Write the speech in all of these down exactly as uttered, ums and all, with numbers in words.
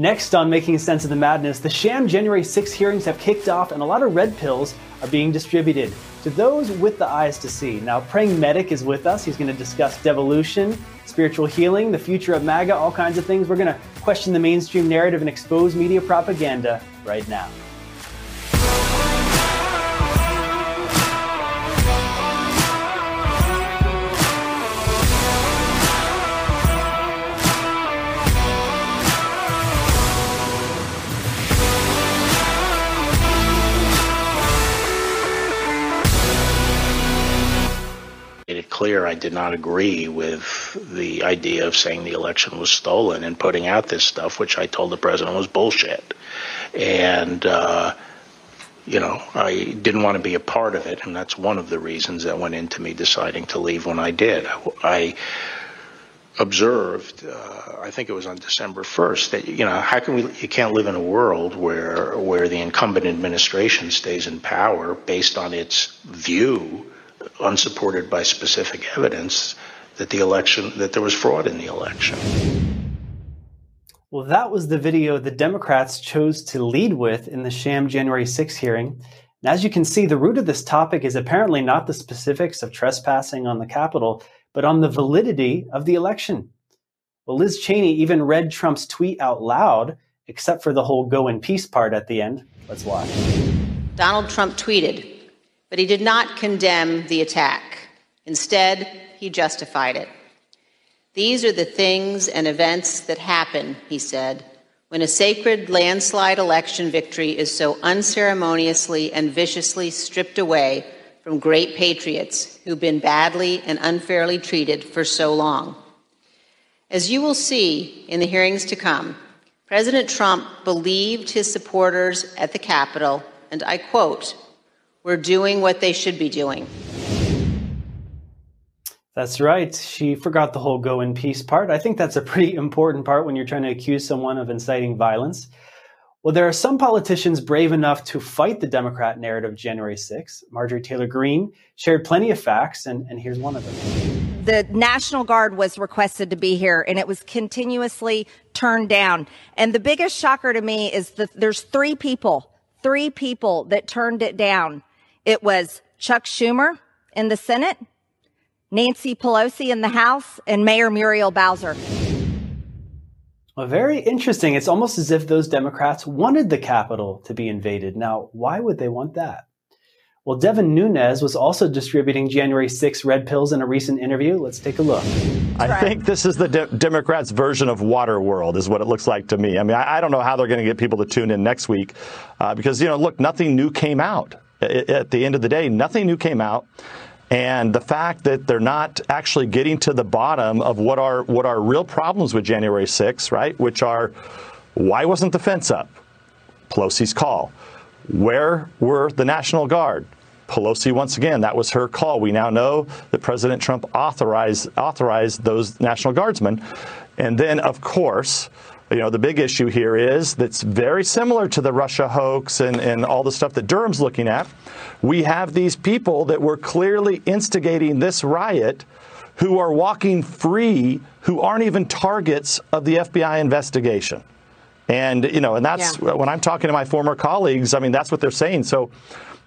Next on Making Sense of the Madness, the sham January sixth hearings have kicked off and a lot of red pills are being distributed to those with the eyes to see. Now, Praying Medic is with us. He's going to discuss devolution, spiritual healing, the future of MAGA, all kinds of things. We're going to question the mainstream narrative and expose media propaganda right now. Clear, I did not agree with the idea of saying the election was stolen and putting out this stuff, which I told the president was bullshit. And, uh, you know, I didn't want to be a part of it. And that's one of the reasons that went into me deciding to leave when I did. I observed, uh, I think it was on December first, that, you know, how can we, you can't live in a world where, where the incumbent administration stays in power based on its view, unsupported by specific evidence, that the election, that there was fraud in the election. Well, that was the video the Democrats chose to lead with in the sham January sixth hearing. And as you can see, the root of this topic is apparently not the specifics of trespassing on the Capitol, but on the validity of the election. Well, Liz Cheney even read Trump's tweet out loud, except for the whole "go in peace" part at the end. Let's watch. Donald Trump tweeted, but he did not condemn the attack. Instead, he justified it. These are the things and events that happen, he said, when a sacred landslide election victory is so unceremoniously and viciously stripped away from great patriots who've been badly and unfairly treated for so long. As you will see in the hearings to come, President Trump believed his supporters at the Capitol, and I quote, "We're doing what they should be doing." That's right. She forgot the whole "go in peace" part. I think that's a pretty important part when you're trying to accuse someone of inciting violence. Well, there are some politicians brave enough to fight the Democrat narrative of January sixth. Marjorie Taylor Greene shared plenty of facts, and, and here's one of them. The National Guard was requested to be here, and it was continuously turned down. And the biggest shocker to me is that there's three people, three people that turned it down. It was Chuck Schumer in the Senate, Nancy Pelosi in the House, and Mayor Muriel Bowser. Well, very interesting. It's almost as if those Democrats wanted the Capitol to be invaded. Now, why would they want that? Well, Devin Nunes was also distributing January sixth red pills in a recent interview. Let's take a look. I think this is the de- Democrats' version of Waterworld is what it looks like to me. I mean, I, I don't know how they're going to get people to tune in next week uh, because, you know, look, nothing new came out. At the end of the day, nothing new came out. And the fact that they're not actually getting to the bottom of what are what are real problems with January sixth, right, which are, why wasn't the fence up? Pelosi's call. Where were the National Guard? Pelosi, once again, that was her call. We now know that President Trump authorized authorized those National Guardsmen. And then, of course, you know, the big issue here is that's very similar to the Russia hoax and, and all the stuff that Durham's looking at. We have these people that were clearly instigating this riot who are walking free, who aren't even targets of the F B I investigation. And, you know, and that's yeah. when I'm talking to my former colleagues, I mean, that's what they're saying. So,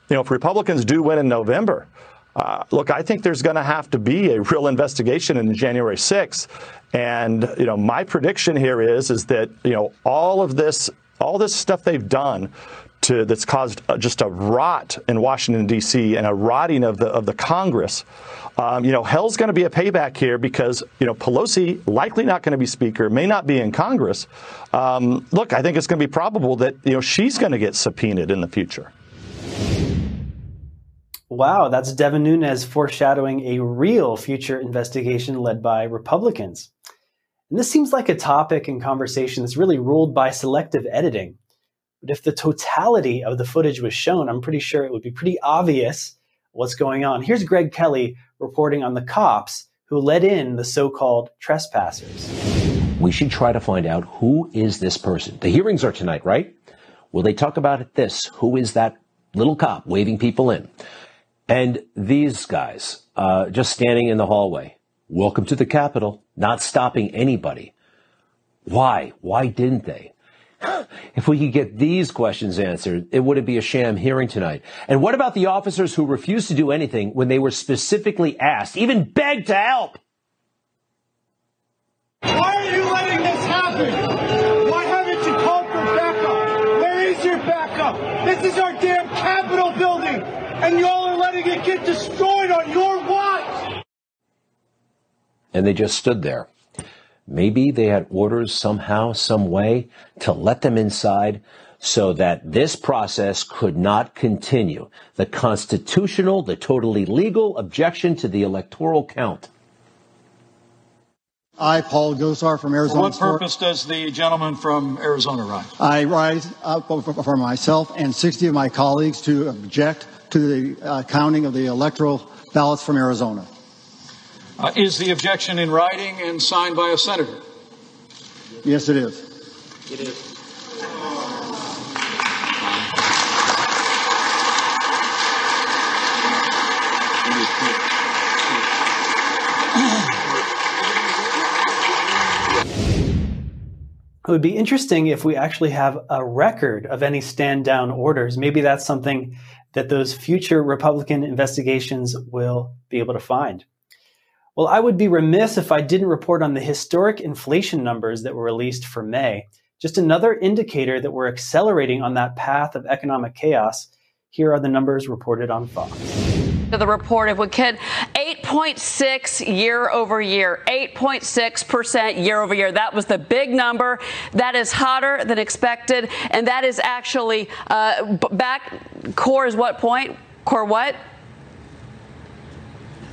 you know, if Republicans do win in November, uh, look, I think there's going to have to be a real investigation in January sixth. And, you know, my prediction here is, is that, you know, all of this, all this stuff they've done to that's caused just a rot in Washington, D C and a rotting of the of the Congress. Um, you know, hell's going to be a payback here because, you know, Pelosi likely not going to be speaker, may not be in Congress. Um, look, I think it's going to be probable that, you know, she's going to get subpoenaed in the future. Wow, that's Devin Nunes foreshadowing a real future investigation led by Republicans. And this seems like a topic and conversation that's really ruled by selective editing. But if the totality of the footage was shown, I'm pretty sure it would be pretty obvious what's going on. Here's Greg Kelly reporting on the cops who let in the so-called trespassers. We should try to find out, who is this person? The hearings are tonight, right? Will they talk about this? Who is that little cop waving people in? And these guys, uh, just standing in the hallway, welcome to the Capitol, not stopping anybody. Why? Why didn't they? If we could get these questions answered, it wouldn't be a sham hearing tonight. And what about the officers who refused to do anything when they were specifically asked, even begged to help? Why are you letting this happen? Why haven't you called for backup? Where is your backup? This is our damn Capitol building, and y'all are letting it get destroyed on your watch. And they just stood there. Maybe they had orders somehow, some way to let them inside so that this process could not continue. The constitutional, the totally legal objection to the electoral count. I, Paul Gosar from Arizona. For what purpose does the gentleman from Arizona rise? I rise up for myself and sixty of my colleagues to object to the uh, counting of the electoral ballots from Arizona. Uh, is the objection in writing and signed by a senator? Yes, it is. It is. It would be interesting if we actually have a record of any stand-down orders. Maybe that's something that those future Republican investigations will be able to find. Well, I would be remiss if I didn't report on the historic inflation numbers that were released for May. Just another indicator that we're accelerating on that path of economic chaos. Here are the numbers reported on Fox. The report, if we could, eight point six year over year, eight point six percent year over year. That was the big number. That is hotter than expected. And that is actually uh, back core is what point? Core what?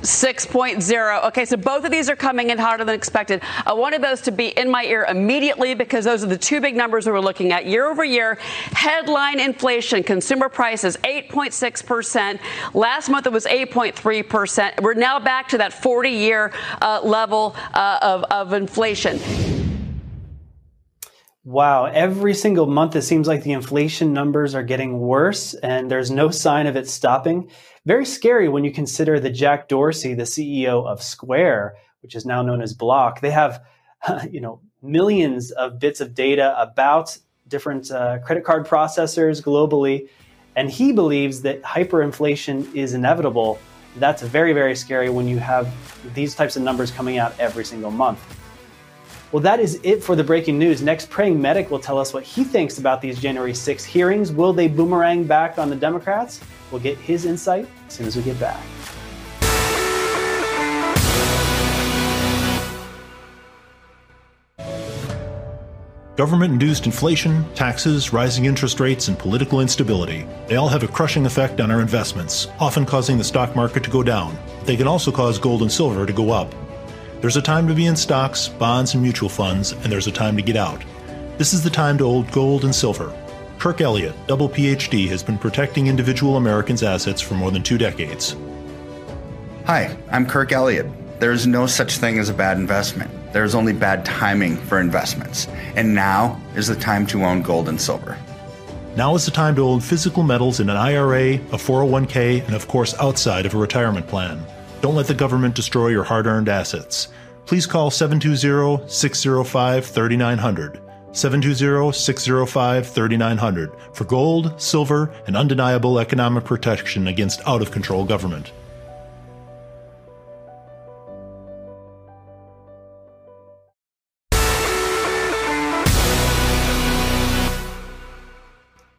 six point oh. Okay, so both of these are coming in hotter than expected. I wanted those to be in my ear immediately because those are the two big numbers we were looking at. Year over year, headline inflation, consumer prices, eight point six percent. Last month it was eight point three percent. We're now back to that forty-year uh, level uh, of, of inflation. Wow, every single month it seems like the inflation numbers are getting worse and there's no sign of it stopping. Very scary when you consider that Jack Dorsey, the C E O of Square, which is now known as Block, they have, you know, millions of bits of data about different uh, credit card processors globally, and he believes that hyperinflation is inevitable. That's very, very scary when you have these types of numbers coming out every single month. Well, that is it for the breaking news. Next, Praying Medic will tell us what he thinks about these January sixth hearings. Will they boomerang back on the Democrats? We'll get his insight as soon as we get back. Government-induced inflation, taxes, rising interest rates, and political instability. They all have a crushing effect on our investments, often causing the stock market to go down. They can also cause gold and silver to go up. There's a time to be in stocks, bonds, and mutual funds, and there's a time to get out. This is the time to hold gold and silver. Kirk Elliott, double P H D, has been protecting individual Americans' assets for more than two decades. Hi, I'm Kirk Elliott. There's no such thing as a bad investment. There's only bad timing for investments. And now is the time to own gold and silver. Now is the time to hold physical metals in an I R A, a four oh one k, and of course outside of a retirement plan. Don't let the government destroy your hard-earned assets. Please call seven two zero, six zero five, three nine zero zero, seven two zero, six zero five, three nine zero zero for gold, silver, and undeniable economic protection against out-of-control government.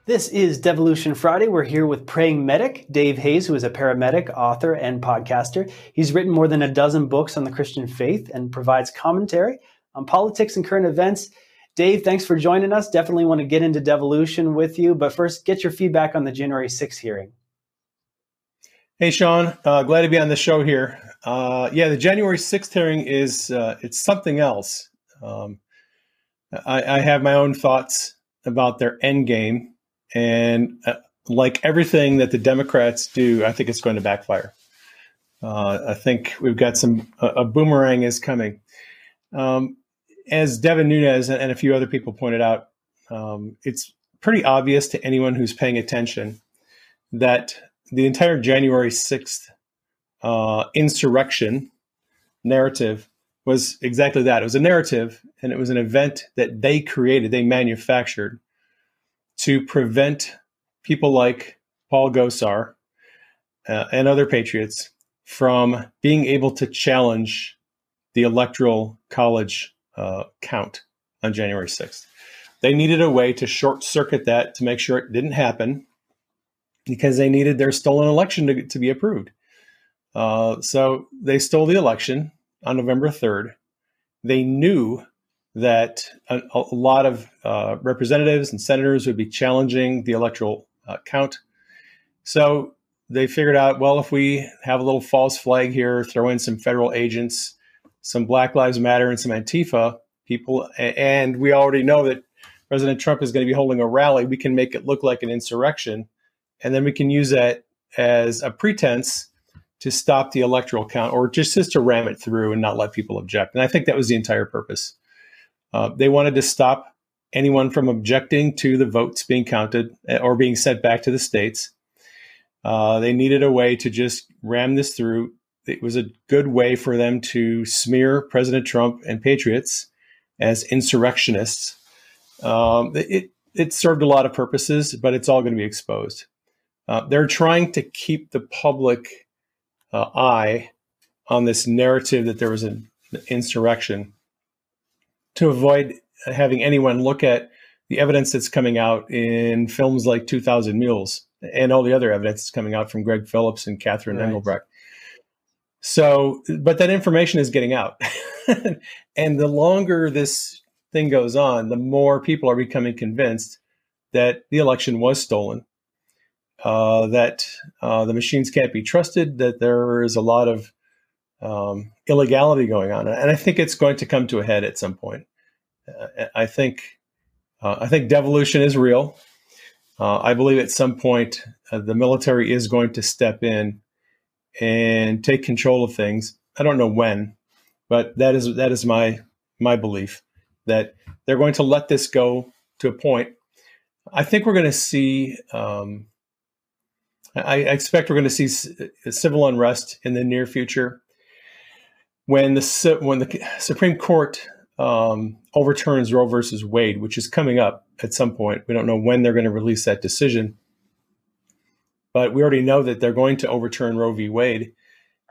This is Devolution Friday. We're here with Praying Medic, Dave Hayes, who is a paramedic, author, and podcaster. He's written more than a dozen books on the Christian faith and provides commentary on politics and current events. Dave, thanks for joining us. Definitely want to get into devolution with you, but first, get your feedback on the January sixth hearing. Hey, Sean. Uh, glad to be on the show here. Uh, yeah, the January sixth hearing is uh, it's something else. Um, I, I have my own thoughts about their end game. And uh, like everything that the Democrats do, I think it's going to backfire. Uh, I think we've got some, a, a boomerang is coming. Um, as Devin Nunes and a few other people pointed out, um, it's pretty obvious to anyone who's paying attention that the entire January sixth uh, insurrection narrative was exactly that. It was a narrative, and it was an event that they created, they manufactured, to prevent people like Paul Gosar uh, and other patriots from being able to challenge the Electoral College uh, count on January sixth. They needed a way to short circuit that to make sure it didn't happen, because they needed their stolen election to, to be approved. Uh, so they stole the election on November third. They knew that a, a lot of uh, representatives and senators would be challenging the electoral uh, count. So they figured out, well, if we have a little false flag here, throw in some federal agents, some Black Lives Matter and some Antifa people, and we already know that President Trump is going to be holding a rally, we can make it look like an insurrection. And then we can use that as a pretense to stop the electoral count, or just, just to ram it through and not let people object. And I think that was the entire purpose. Uh, they wanted to stop anyone from objecting to the votes being counted or being sent back to the states. Uh, they needed a way to just ram this through. It was a good way for them to smear President Trump and patriots as insurrectionists. Um, it, it served a lot of purposes, but it's all going to be exposed. Uh, they're trying to keep the public uh, eye on this narrative that there was an insurrection to avoid having anyone look at the evidence that's coming out in films like two thousand Mules and all the other evidence that's coming out from Greg Phillips and Catherine right. Engelbrecht. So, but that information is getting out. And the longer this thing goes on, the more people are becoming convinced that the election was stolen. Uh, that uh, the machines can't be trusted, that there is a lot of um, illegality going on. And I think it's going to come to a head at some point. Uh, I think uh, I think devolution is real. Uh, I believe at some point uh, the military is going to step in and take control of things. I don't know when, but that is that is my my belief, that they're going to let this go to a point. I think we're going to see... Um, I expect we're going to see civil unrest in the near future when the when the Supreme Court um, overturns Roe versus Wade, which is coming up at some point. We don't know when they're going to release that decision, but we already know that they're going to overturn Roe v. Wade.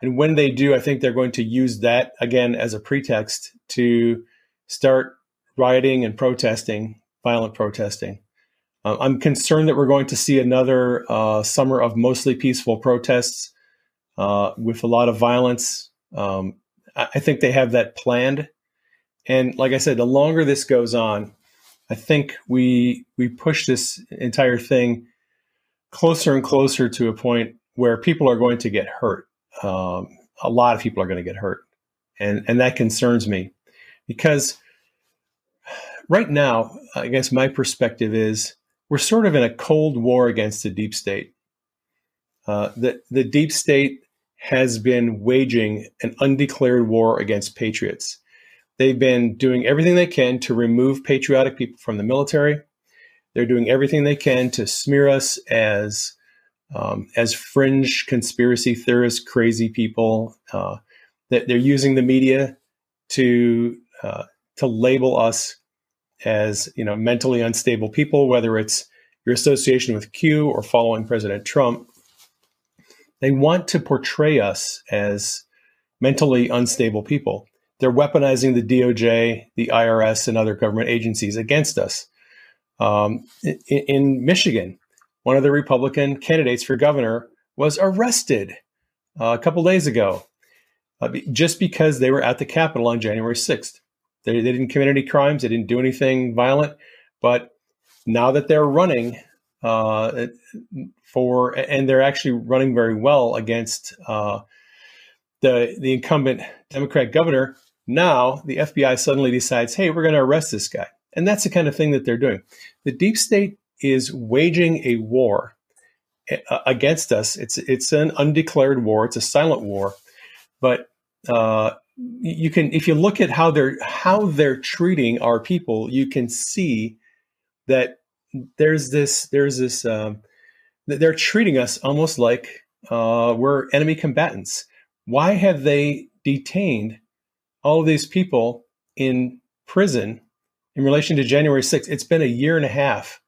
And when they do, I think they're going to use that again as a pretext to start rioting and protesting, violent protesting. I'm concerned that we're going to see another uh, summer of mostly peaceful protests uh, with a lot of violence. Um, I think they have that planned. And like I said, the longer this goes on, I think we we push this entire thing closer and closer to a point where people are going to get hurt. Um, a lot of people are going to get hurt. And, and that concerns me, because right now, I guess my perspective is, we're sort of in a cold war against the deep state. Uh, the, the deep state has been waging an undeclared war against patriots. They've been doing everything they can to remove patriotic people from the military. They're doing everything they can to smear us as, um, as fringe conspiracy theorists, crazy people. Uh, that they're using the media to, uh, to label us as, you know, mentally unstable people, whether it's your association with Q or following President Trump. They want to portray us as mentally unstable people. They're weaponizing the D O J, the I R S, and other government agencies against us. Um, in, in Michigan, one of the Republican candidates for governor was arrested uh, a couple days ago uh, just because they were at the Capitol on January sixth. They, they didn't commit any crimes. They didn't do anything violent. But now that they're running uh, for, and they're actually running very well against uh, the, the incumbent Democrat governor, now the F B I suddenly decides, hey, we're going to arrest this guy. And that's the kind of thing that they're doing. The deep state is waging a war against us. It's, it's an undeclared war. It's a silent war. But uh, you can, if you look at how they're how they're treating our people, you can see that there's this there's this um, they're treating us almost like uh, we're enemy combatants. Why have they detained all of these people in prison in relation to January sixth? It's been a year and a half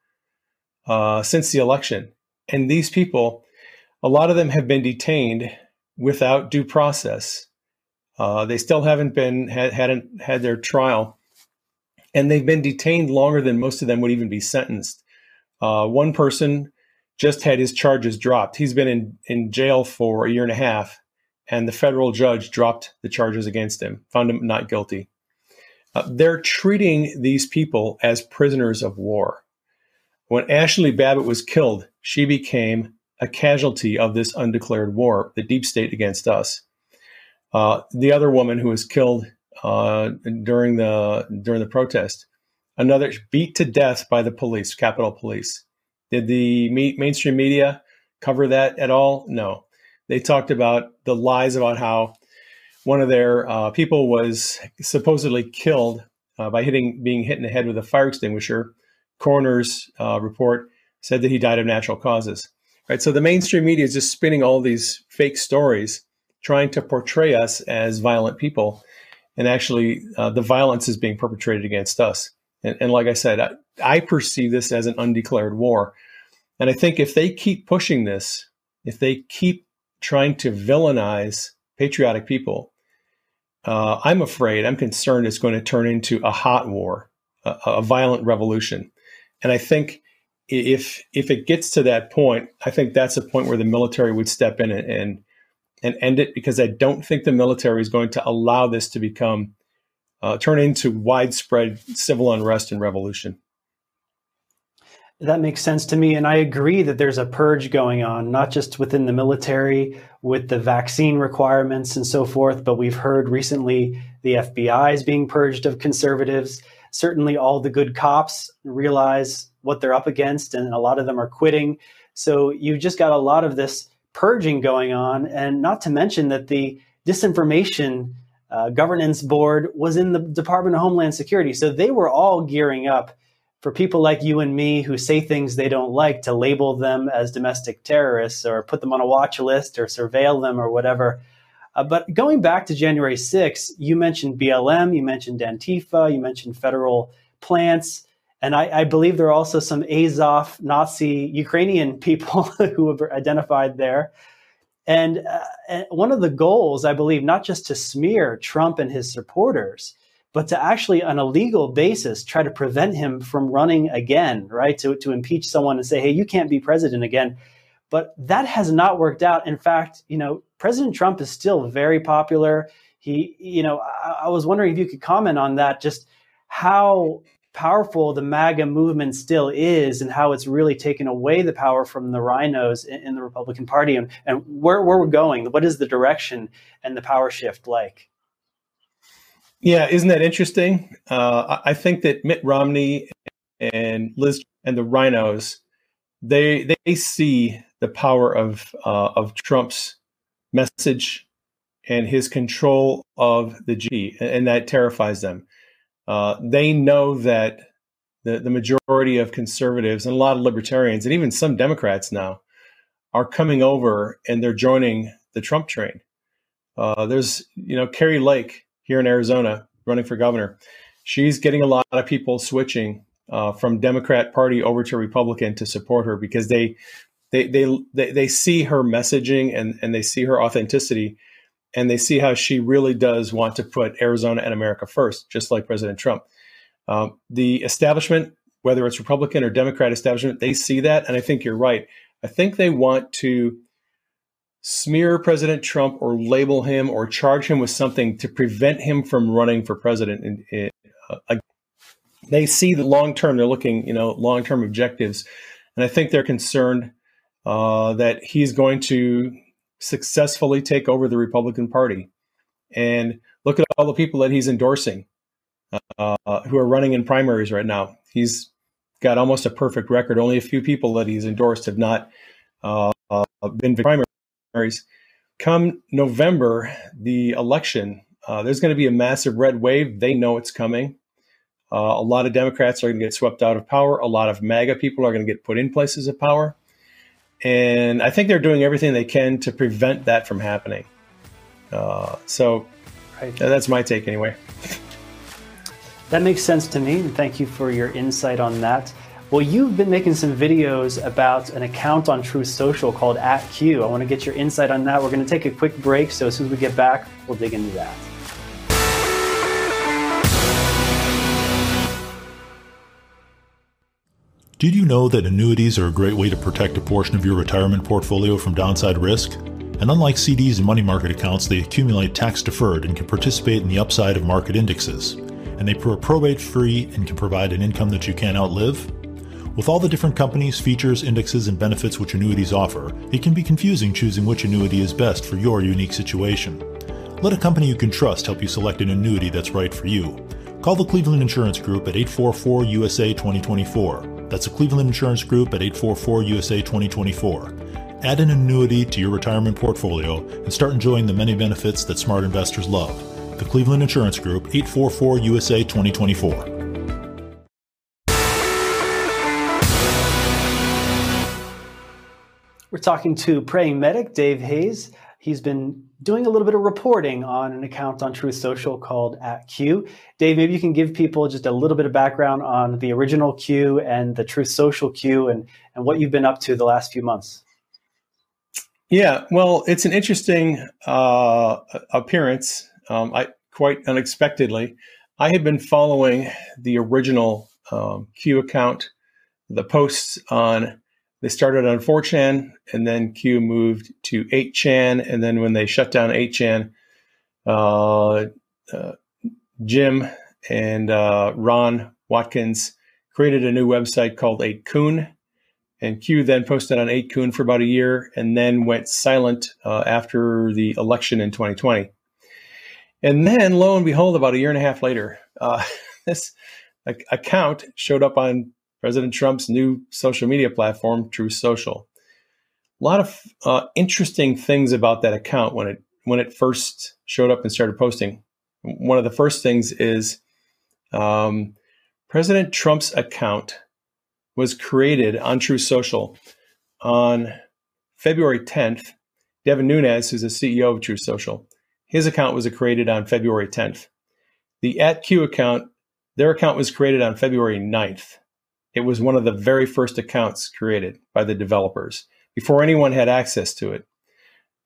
uh, since the election. And these people, a lot of them have been detained without due process. Uh, they still haven't been had, hadn't had their trial, and they've been detained longer than most of them would even be sentenced. Uh, one person just had his charges dropped. He's been in, in jail for a year and a half, and the federal judge dropped the charges against him, found him not guilty. Uh, they're treating these people as prisoners of war. When Ashley Babbitt was killed, she became a casualty of this undeclared war, the deep state against us. Uh, the other woman who was killed uh, during the during the protest, another beat to death by the police, Capitol Police. Did the me- mainstream media cover that at all? No. They talked about the lies about how one of their uh, people was supposedly killed uh, by hitting, being hit in the head with a fire extinguisher. Coroner's uh, report said that he died of natural causes. Right, so the mainstream media is just spinning all these fake stories, trying to portray us as violent people, and actually uh, the violence is being perpetrated against us. And, and like I said, I, I perceive this as an undeclared war. And I think if they keep pushing this, if they keep trying to villainize patriotic people, uh, I'm afraid, I'm concerned it's going to turn into a hot war, a, a violent revolution. And I think if if it gets to that point, I think that's a point where the military would step in and, and and end it, because I don't think the military is going to allow this to become, uh, turn into widespread civil unrest and revolution. That makes sense to me. And I agree that there's a purge going on, not just within the military with the vaccine requirements and so forth, but we've heard recently the F B I is being purged of conservatives. Certainly all the good cops realize what they're up against, and a lot of them are quitting. So you've just got a lot of this purging going on, and not to mention that the disinformation uh, governance board was in the Department of Homeland Security. So they were all gearing up for people like you and me who say things they don't like to label them as domestic terrorists or put them on a watch list or surveil them or whatever. Uh, but going back to January sixth, you mentioned B L M, you mentioned Antifa, you mentioned federal plants. And I, I believe there are also some Azov Nazi Ukrainian people who have identified there. And, uh, and one of the goals, I believe, not just to smear Trump and his supporters, but to actually on a legal basis try to prevent him from running again, right? To, to impeach someone and say, hey, you can't be president again. But that has not worked out. In fact, you know, President Trump is still very popular. He, you know, I, I was wondering if you could comment on that, just how powerful the MAGA movement still is and how it's really taken away the power from the rhinos in, in the Republican Party, and, and where, where we're going. What is the direction and the power shift like? Yeah, isn't that interesting? Uh, I think that Mitt Romney and Liz and the rhinos, they they see the power of uh, of Trump's message and his control of the G, and that terrifies them. Uh, they know that the, the majority of conservatives and a lot of libertarians and even some Democrats now are coming over and they're joining the Trump train. Uh, there's, you know, Carrie Lake here in Arizona running for governor. She's getting a lot of people switching uh, from Democrat Party over to Republican to support her, because they they they they, they see her messaging and, and they see her authenticity. And they see how she really does want to put Arizona and America first, just like President Trump. Um, the establishment, whether it's Republican or Democrat establishment, they see that. And I think you're right. I think they want to smear President Trump or label him or charge him with something to prevent him from running for president. And, and, uh, they see the long term. They're looking, you know, long term objectives. And I think they're concerned uh, that he's going to successfully take over the Republican Party. And look at all the people that he's endorsing uh, who are running in primaries right now. He's got almost a perfect record. Only a few people that he's endorsed have not uh, been primaries. Come November, the election, uh, there's going to be a massive red wave. They know it's coming. Uh, a lot of Democrats are going to get swept out of power. A lot of MAGA people are going to get put in places of power. And I think they're doing everything they can to prevent that from happening. Uh, so right. That's my take anyway. That makes sense to me. And thank you for your insight on that. Well, you've been making some videos about an account on Truth Social called at Q. I want to get your insight on that. We're going to take a quick break, so as soon as we get back, we'll dig into that. Did you know that annuities are a great way to protect a portion of your retirement portfolio from downside risk? And unlike C Ds and money market accounts, they accumulate tax-deferred and can participate in the upside of market indexes. And they are probate-free and can provide an income that you can't outlive. With all the different companies, features, indexes, and benefits which annuities offer, it can be confusing choosing which annuity is best for your unique situation. Let a company you can trust help you select an annuity that's right for you. Call the Cleveland Insurance Group at eight four four U S A twenty twenty-four. That's the Cleveland Insurance Group at eight four four U S A twenty twenty-four. Add an annuity to your retirement portfolio and start enjoying the many benefits that smart investors love. The Cleveland Insurance Group, eight four four U S A twenty twenty-four. We're talking to Praying Medic, Dave Hayes. He's been doing a little bit of reporting on an account on Truth Social called at Q. Dave, maybe you can give people just a little bit of background on the original Q and the Truth Social Q and, and what you've been up to the last few months. Yeah, well, it's an interesting uh, appearance, um, I, quite unexpectedly. I had been following the original um, Q account, the posts on They started on four chan, and then Q moved to eight chan, and then when they shut down eight chan, uh, uh, Jim and uh, Ron Watkins created a new website called eight kun, and Q then posted on eight kun for about a year, and then went silent uh, after the election in twenty twenty. And then, lo and behold, about a year and a half later, uh, this like, account showed up on President Trump's new social media platform, Truth Social. A lot of uh, interesting things about that account when it when it first showed up and started posting. One of the first things is um, President Trump's account was created on Truth Social on February tenth. Devin Nunes, who's the C E O of Truth Social, his account was created on February tenth. The at Q account, their account was created on February ninth. It was one of the very first accounts created by the developers before anyone had access to it.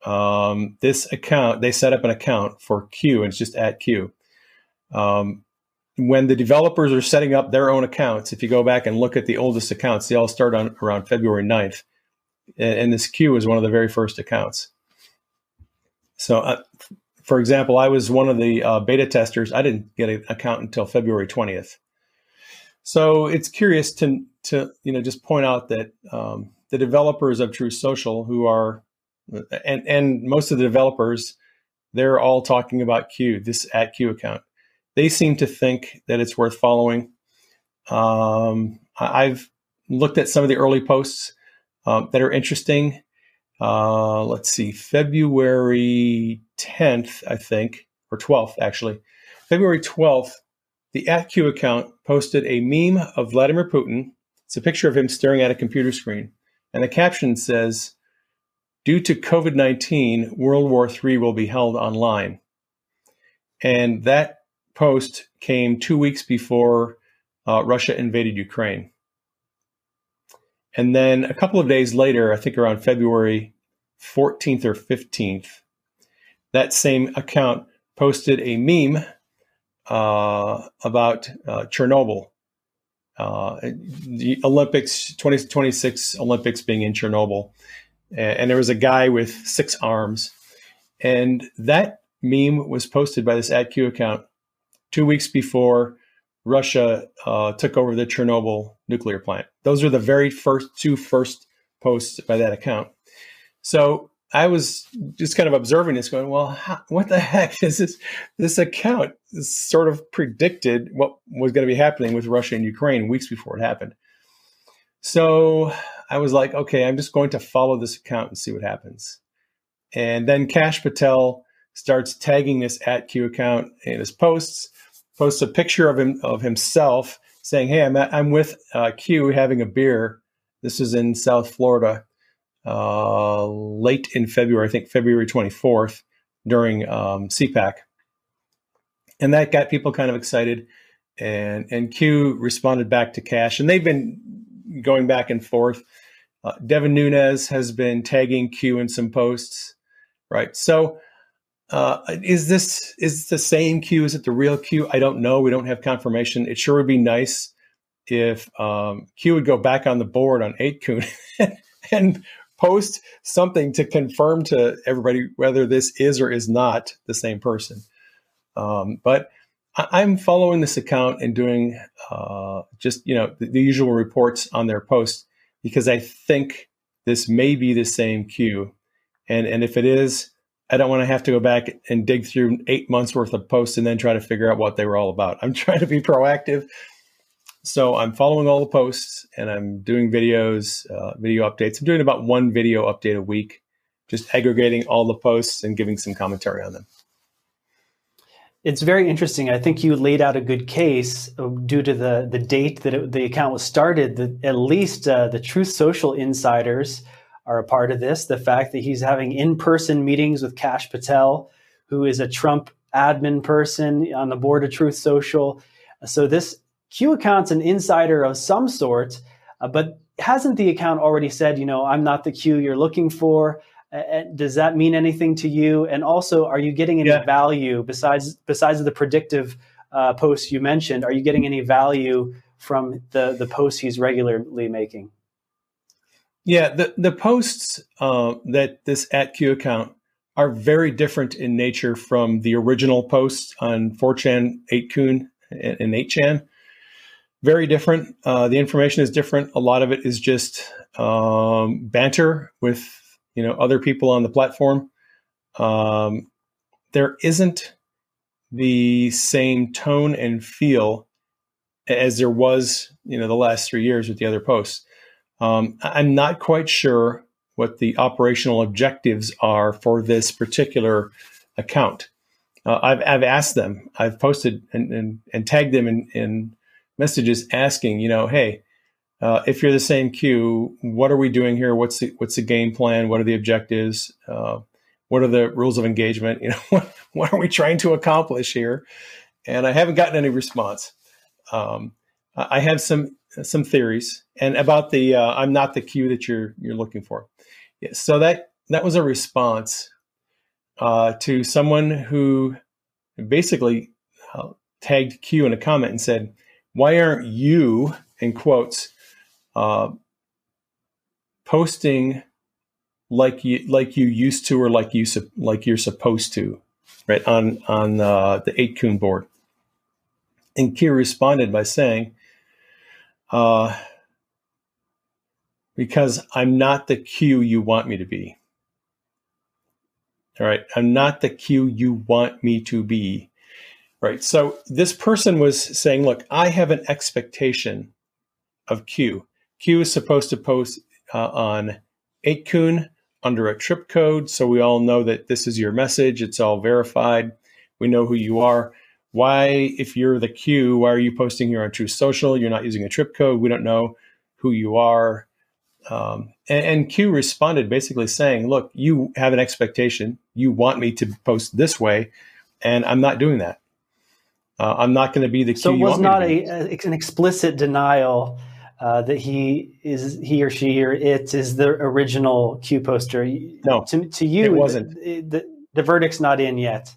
Um, this account, they set up an account for Q, and it's just at Q. Um, when the developers are setting up their own accounts, if you go back and look at the oldest accounts, they all start on around February ninth. And, and this Q is one of the very first accounts. So, uh, for example, I was one of the uh, beta testers. I didn't get an account until February twentieth. So it's curious to, to you know, just point out that um, the developers of Truth Social, who are, and, and most of the developers, they're all talking about Q, this at Q account. They seem to think that it's worth following. Um, I've looked at some of the early posts uh, that are interesting. Uh, let's see, February tenth, I think, or twelfth, actually. February twelfth. The at Q account posted a meme of Vladimir Putin. It's a picture of him staring at a computer screen. And the caption says, "Due to COVID nineteen, World War Three will be held online." And that post came two weeks before uh, Russia invaded Ukraine. And then a couple of days later, I think around February fourteenth or fifteenth, that same account posted a meme Uh, about uh, Chernobyl, uh, the Olympics, twenty twenty-six Olympics being in Chernobyl. And, and there was a guy with six arms. And that meme was posted by this at Q account two weeks before Russia uh, took over the Chernobyl nuclear plant. Those are the very first two first posts by that account. So I was just kind of observing this going, well, how, what the heck is this? This account sort of predicted what was going to be happening with Russia and Ukraine weeks before it happened. So I was like, okay, I'm just going to follow this account and see what happens. And then Kash Patel starts tagging this at Q account in his posts, posts a picture of him of himself saying, hey, I'm, I'm with uh, Q having a beer. This is in South Florida. Uh, late in February, I think February twenty-fourth, during um, C PAC. And that got people kind of excited. And, and Q responded back to Kash. And they've been going back and forth. Uh, Devin Nunes has been tagging Q in some posts, right? So uh, is this is the same Q? Is it the real Q? I don't know. We don't have confirmation. It sure would be nice if um, Q would go back on the board on eight kun and post something to confirm to everybody whether this is or is not the same person. Um, but I- I'm following this account and doing uh, just, you know, the, the usual reports on their posts, because I think this may be the same Q. And, and if it is, I don't want to have to go back and dig through eight months worth of posts and then try to figure out what they were all about. I'm trying to be proactive. So I'm following all the posts and I'm doing videos, uh, video updates. I'm doing about one video update a week, just aggregating all the posts and giving some commentary on them. It's very interesting. I think you laid out a good case due to the, the date that it, the account was started. That at least uh, the Truth Social insiders are a part of this. The fact that he's having in-person meetings with Kash Patel, who is a Trump admin person on the board of Truth Social. So this Q account's an insider of some sort, uh, but hasn't the account already said, you know, I'm not the Q you're looking for? Uh, does that mean anything to you? And also, are you getting any yeah. value besides besides the predictive uh, posts you mentioned? Are you getting any value from the, the posts he's regularly making? Yeah, the, the posts uh, that this at Q account are very different in nature from the original posts on four chan, eight kun, and eight chan. Very different. Uh, the information is different. A lot of it is just um, banter with, you know, other people on the platform. Um, there isn't the same tone and feel as there was, you know, the last three years with the other posts. Um, I'm not quite sure what the operational objectives are for this particular account. Uh, I've, I've asked them, I've posted and, and, and tagged them in, in messages asking, you know, hey, Uh, if you're the same Q, what are we doing here? What's the, what's the game plan? What are the objectives? Uh, what are the rules of engagement? You know, what, what are we trying to accomplish here? And I haven't gotten any response. Um, I have some some theories, and about the uh, I'm not the Q that you're you're looking for. Yeah, so that that was a response uh, to someone who basically uh, tagged Q in a comment and said, "Why aren't you?" in quotes. Uh, posting like you like you used to, or like you su- like you're supposed to, right on on uh, the eight kun board. And Q responded by saying, uh, "Because I'm not the Q you want me to be. All right, I'm not the Q you want me to be. Right." So this person was saying, "Look, I have an expectation of Q." Q is supposed to post uh, on eight kun under a trip code, so we all know that this is your message. It's all verified. We know who you are. Why, if you're the Q, why are you posting here on Truth Social? You're not using a trip code. We don't know who you are. Um, and, and Q responded basically saying, look, you have an expectation. You want me to post this way, and I'm not doing that. Uh, I'm not going to be the Q. So it was not a, a, an explicit denial Uh, that he is, he or she or it is the original Q poster. No, to, to you, it wasn't. The, the, the verdict's not in yet.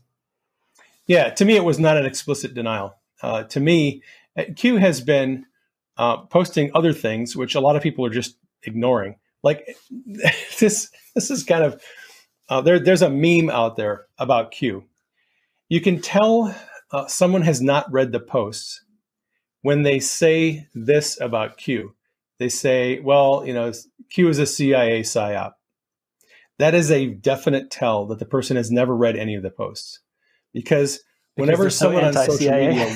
Yeah, to me, it was not an explicit denial. Uh, to me, Q has been uh, posting other things, which a lot of people are just ignoring. Like this, this is kind of uh, there. There's a meme out there about Q. You can tell uh, someone has not read the posts when they say this about Q. They say, well, you know, Q is a C I A psyop. That is a definite tell that the person has never read any of the posts. Because, because whenever someone on social media,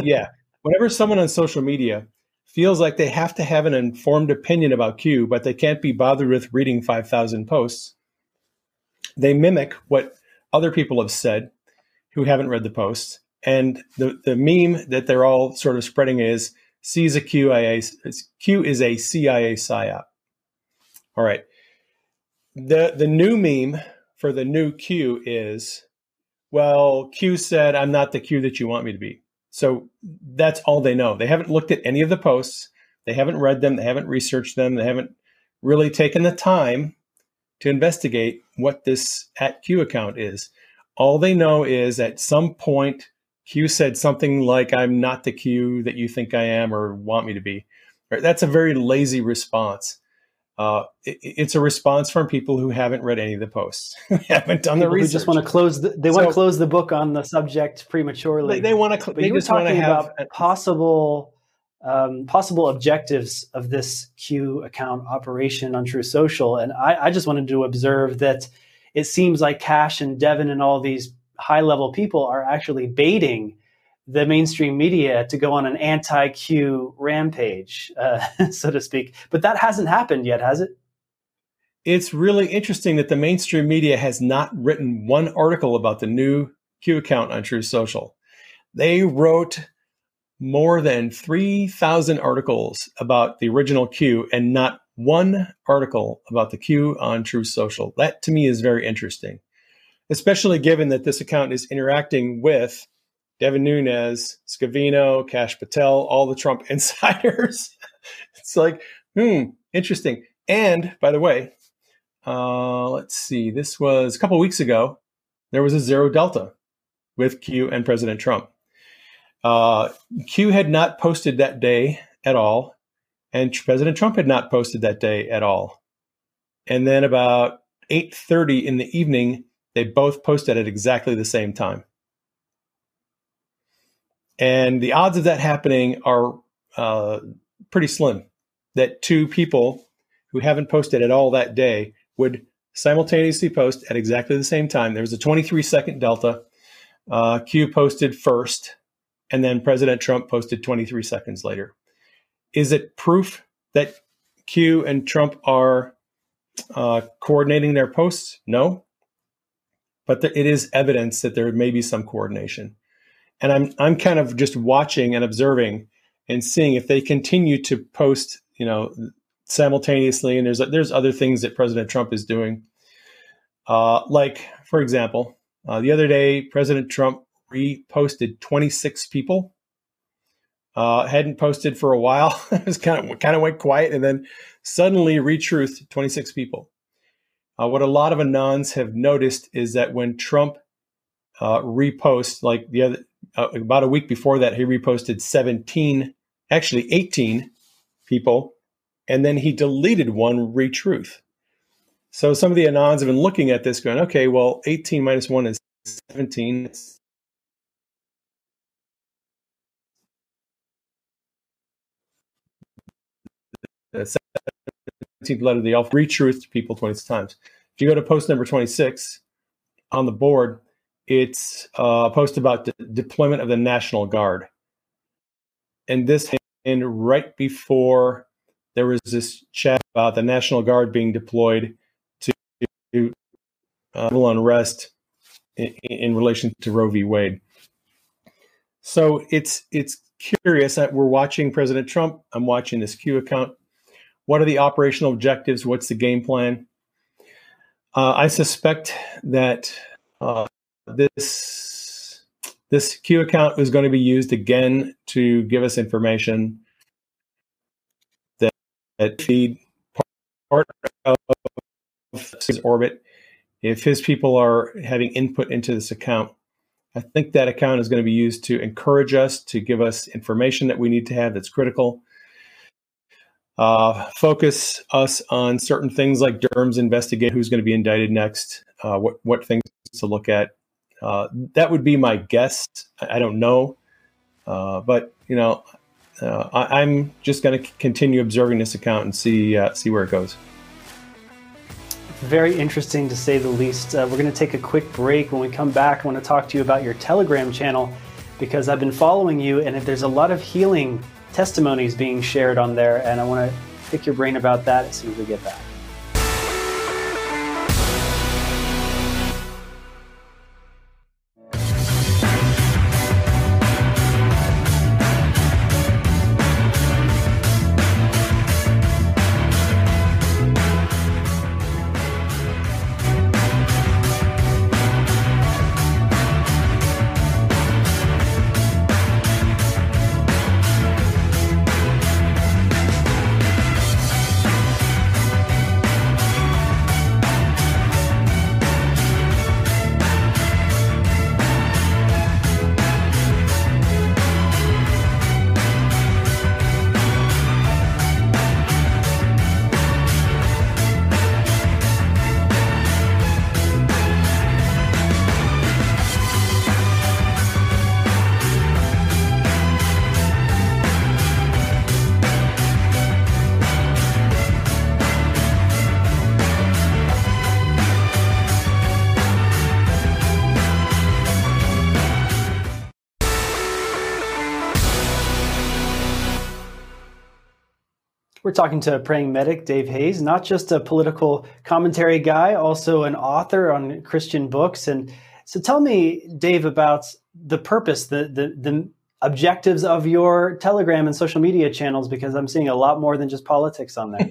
yeah, whenever someone on social media feels like they have to have an informed opinion about Q, but they can't be bothered with reading five thousand posts, they mimic what other people have said who haven't read the posts. And the, the meme that they're all sort of spreading is C is a Q I A, Q is a C I A psyop. All right. The the new meme for the new Q is, well, Q said, I'm not the Q that you want me to be. So that's all they know. They haven't looked at any of the posts. They haven't read them. They haven't researched them. They haven't really taken the time to investigate what this at Q account is. All they know is at some point, Q said something like, I'm not the Q that you think I am or want me to be. That's a very lazy response. Uh, it, it's a response from people who haven't read any of the posts, haven't done people the research. Just want to close. The, they so, want to close the book on the subject prematurely. They, they want to. But you were talking have, about possible um, possible objectives of this Q account operation on Truth Social, and I, I just wanted to observe that it seems like Kash and Devin and all these high level people are actually baiting the mainstream media to go on an anti-Q rampage, uh, so to speak. But that hasn't happened yet, has it? It's really interesting that the mainstream media has not written one article about the new Q account on Truth Social. They wrote more than three thousand articles about the original Q and not one article about the Q on Truth Social. That to me is very interesting, especially given that this account is interacting with Devin Nunes, Scavino, Kash Patel, all the Trump insiders. It's like, hmm, interesting. And by the way, uh, let's see, this was a couple of weeks ago. There was a zero delta with Q and President Trump. Uh, Q had not posted that day at all. And President Trump had not posted that day at all. And then about eight thirty in the evening, they both posted at exactly the same time. And the odds of that happening are uh, pretty slim, that two people who haven't posted at all that day would simultaneously post at exactly the same time. There was a twenty-three second delta. Uh, Q posted first, and then President Trump posted twenty-three seconds later. Is it proof that Q and Trump are uh, coordinating their posts? No, but there, it is evidence that there may be some coordination. And I'm I'm kind of just watching and observing and seeing if they continue to post, you know, simultaneously. And there's there's other things that President Trump is doing. Uh, like, for example, uh, the other day, President Trump reposted twenty-six people. Uh, hadn't posted for a while. It was kind of kind of went quiet, and then suddenly retruthed twenty-six people. Uh, what a lot of Anons have noticed is that when Trump uh, reposts, like the other. Uh, about a week before that, he reposted seventeen, actually eighteen people, and then he deleted one retruth. So some of the Anons have been looking at this going, okay, well, eighteen minus one is seventeen. The seventeenth letter of the alphabet, retruthed people twenty times. If you go to post number twenty-six on the board, it's a post about the deployment of the National Guard. And this happened right before there was this chat about the National Guard being deployed to civil uh, unrest in, in relation to Roe v. Wade. So it's it's curious that we're watching President Trump. I'm watching this Q account. What are the operational objectives? What's the game plan? Uh, I suspect that... Uh, This this Q account is going to be used again to give us information that, that feed part of his orbit. If his people are having input into this account, I think that account is going to be used to encourage us, to give us information that we need to have that's critical. Uh, focus us on certain things like Durham's investigation, who's going to be indicted next, uh, what, what things to look at. Uh, that would be my guess. I don't know. Uh, but, you know, uh, I, I'm just going to continue observing this account and see uh, see where it goes. Very interesting, to say the least. Uh, we're going to take a quick break. When we come back, I want to talk to you about your Telegram channel, because I've been following you, and if there's a lot of healing testimonies being shared on there, and I want to pick your brain about that as soon as we get back. We're talking to Praying Medic, Dave Hayes, not just a political commentary guy, also an author on Christian books. And so tell me, Dave, about the purpose, the the, the objectives of your Telegram and social media channels, because I'm seeing a lot more than just politics on there.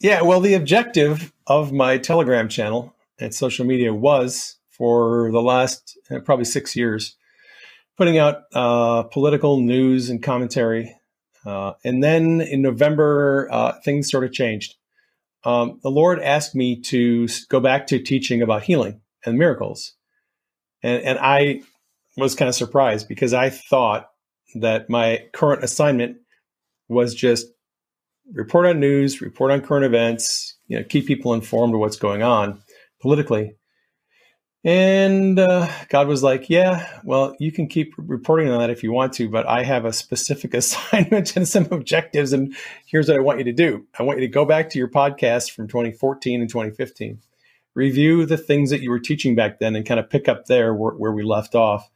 Yeah, well, the objective of my Telegram channel and social media was, for the last uh, probably six years, putting out uh, political news and commentary. Uh, and then in November, uh, things sort of changed. Um, the Lord asked me to go back to teaching about healing and miracles. And, and I was kind of surprised, because I thought that my current assignment was just report on news, report on current events, you know, keep people informed of what's going on politically. And uh, God was like, yeah, well, you can keep reporting on that if you want to, but I have a specific assignment and some objectives, and here's what I want you to do. I want you to go back to your podcast from twenty fourteen and twenty fifteen, review the things that you were teaching back then and kind of pick up there where, where we left off,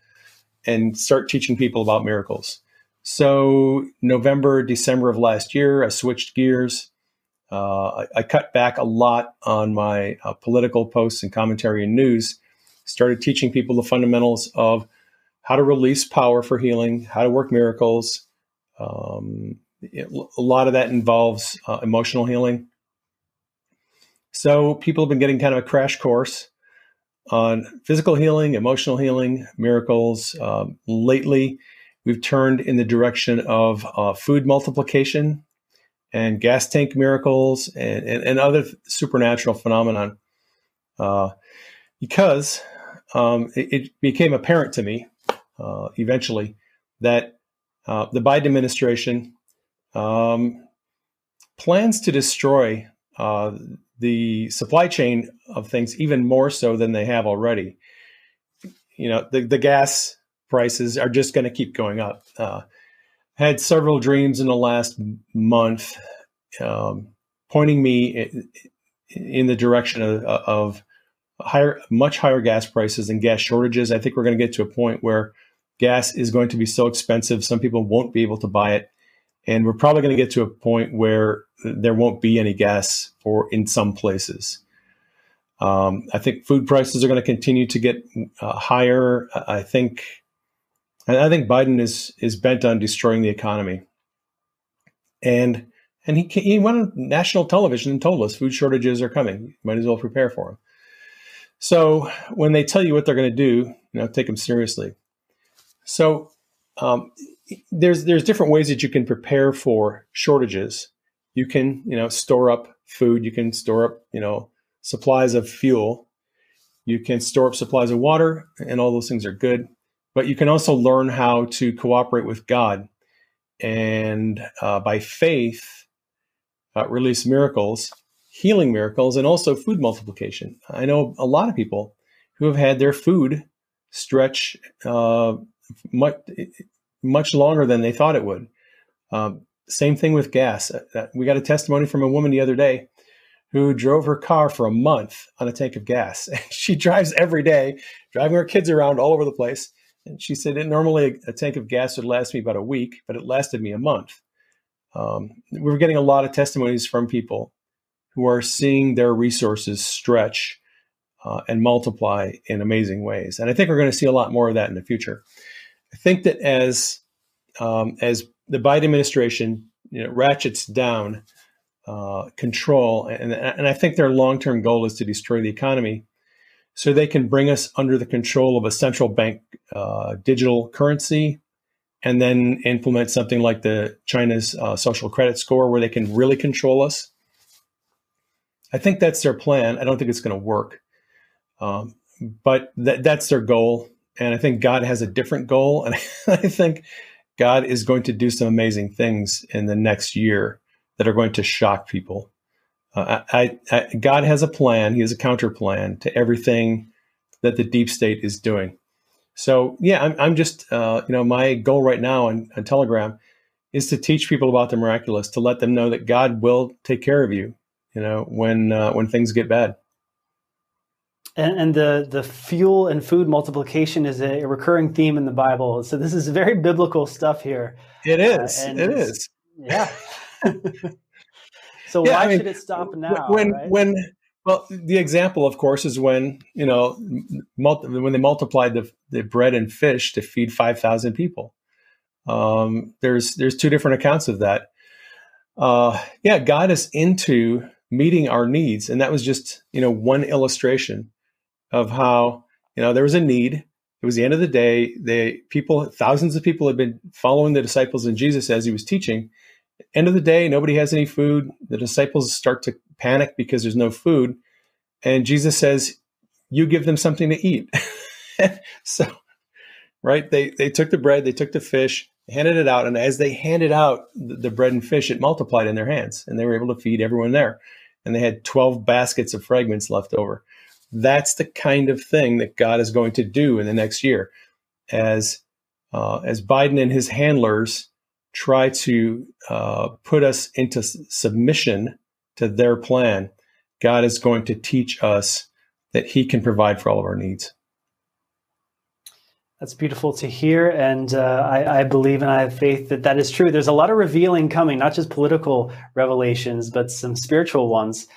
and start teaching people about miracles. So November, December of last year, I switched gears. Uh, I, I cut back a lot on my uh, political posts and commentary and news. Started teaching people the fundamentals of how to release power for healing, how to work miracles. Um, it, a lot of that involves uh, emotional healing. So people have been getting kind of a crash course on physical healing, emotional healing, miracles. Um, lately, we've turned in the direction of uh, food multiplication and gas tank miracles and, and, and other supernatural phenomenon. Uh, because... Um, it, it became apparent to me uh, eventually that uh, the Biden administration um, plans to destroy uh, the supply chain of things even more so than they have already. You know, the, the gas prices are just going to keep going up. Uh, had several dreams in the last month um, pointing me in, in the direction of, of higher, much higher gas prices and gas shortages. I think we're going to get to a point where gas is going to be so expensive, some people won't be able to buy it. And we're probably going to get to a point where there won't be any gas for in some places. Um, I think food prices are going to continue to get uh, higher. I think, and I think Biden is, is bent on destroying the economy. And, and he, he went on national television and told us food shortages are coming. Might as well prepare for them. So when they tell you what they're going to do, you know, take them seriously. So um, there's there's different ways that you can prepare for shortages. You can, you know, store up food. You can store up, you know, supplies of fuel. You can store up supplies of water, and all those things are good. But you can also learn how to cooperate with God and uh, by faith uh, release miracles, healing miracles, and also food multiplication. I know a lot of people who have had their food stretch uh, much, much longer than they thought it would. Um, same thing with gas. We got a testimony from a woman the other day who drove her car for a month on a tank of gas. She drives every day, driving her kids around all over the place. And she said that normally a, a tank of gas would last me about a week, but it lasted me a month. Um, we were getting a lot of testimonies from people who are seeing their resources stretch uh, and multiply in amazing ways. And I think we're going to see a lot more of that in the future. I think that as um, as the Biden administration, you know, ratchets down uh, control, and, and I think their long-term goal is to destroy the economy so they can bring us under the control of a central bank uh, digital currency, and then implement something like the China's uh, social credit score, where they can really control us. I think that's their plan. I don't think it's going to work, um, but th that's their goal. And I think God has a different goal. And I think God is going to do some amazing things in the next year that are going to shock people. Uh, I, I, God has a plan. He has a counter plan to everything that the deep state is doing. So yeah, I'm, I'm just, uh, you know, my goal right now on, on Telegram is to teach people about the miraculous, to let them know that God will take care of you, you know, when uh, when things get bad. And, and the, the fuel and food multiplication is a recurring theme in the Bible. So this is very biblical stuff here. It is. Uh, it is. Yeah. So yeah, why I mean, should it stop now? When, right? when, well, the example, of course, is when you know multi, when they multiplied the, the bread and fish to feed five thousand people. Um, there's there's two different accounts of that. Uh, yeah, God is into meeting our needs, and that was just you know one illustration of how you know there was a need. It was the end of the day. They people, thousands of people had been following the disciples and Jesus as he was teaching. End of the day, nobody has any food. The disciples start to panic because there's no food. And Jesus says, you give them something to eat. So, right, they, they took the bread, they took the fish, handed it out. And as they handed out the, the bread and fish, it multiplied in their hands. And they were able to feed everyone there. And they had twelve baskets of fragments left over. That's the kind of thing that God is going to do in the next year. As, uh, as Biden and his handlers try to uh, put us into submission to their plan, God is going to teach us that he can provide for all of our needs. That's beautiful to hear. And uh, I, I believe and I have faith that that is true. There's a lot of revealing coming, not just political revelations, but some spiritual ones.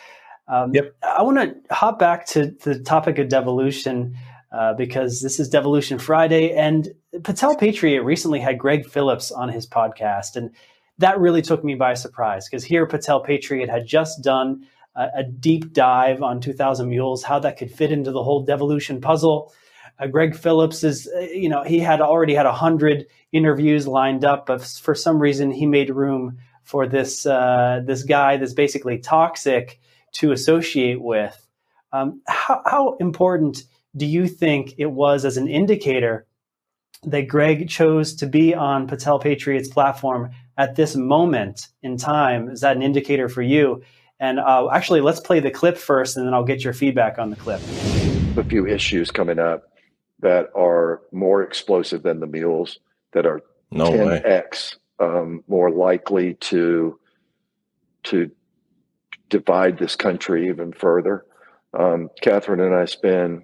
Um, yep. I want to hop back to the topic of devolution uh, because this is Devolution Friday, and Patel Patriot recently had Greg Phillips on his podcast, and that really took me by surprise because here Patel Patriot had just done a, a deep dive on two thousand Mules, how that could fit into the whole devolution puzzle. Uh, Greg Phillips is, uh, you know, he had already had one hundred interviews lined up, but for some reason he made room for this uh, this guy that's basically toxic to associate with. Um, how, how important do you think it was as an indicator that Greg chose to be on Patel Patriot's platform at this moment in time? Is that an indicator for you? And uh, actually, let's play the clip first, and then I'll get your feedback on the clip. A few issues coming up that are more explosive than the Mules, that are no ten X um, more likely to to divide this country even further. Um, Catherine and I spend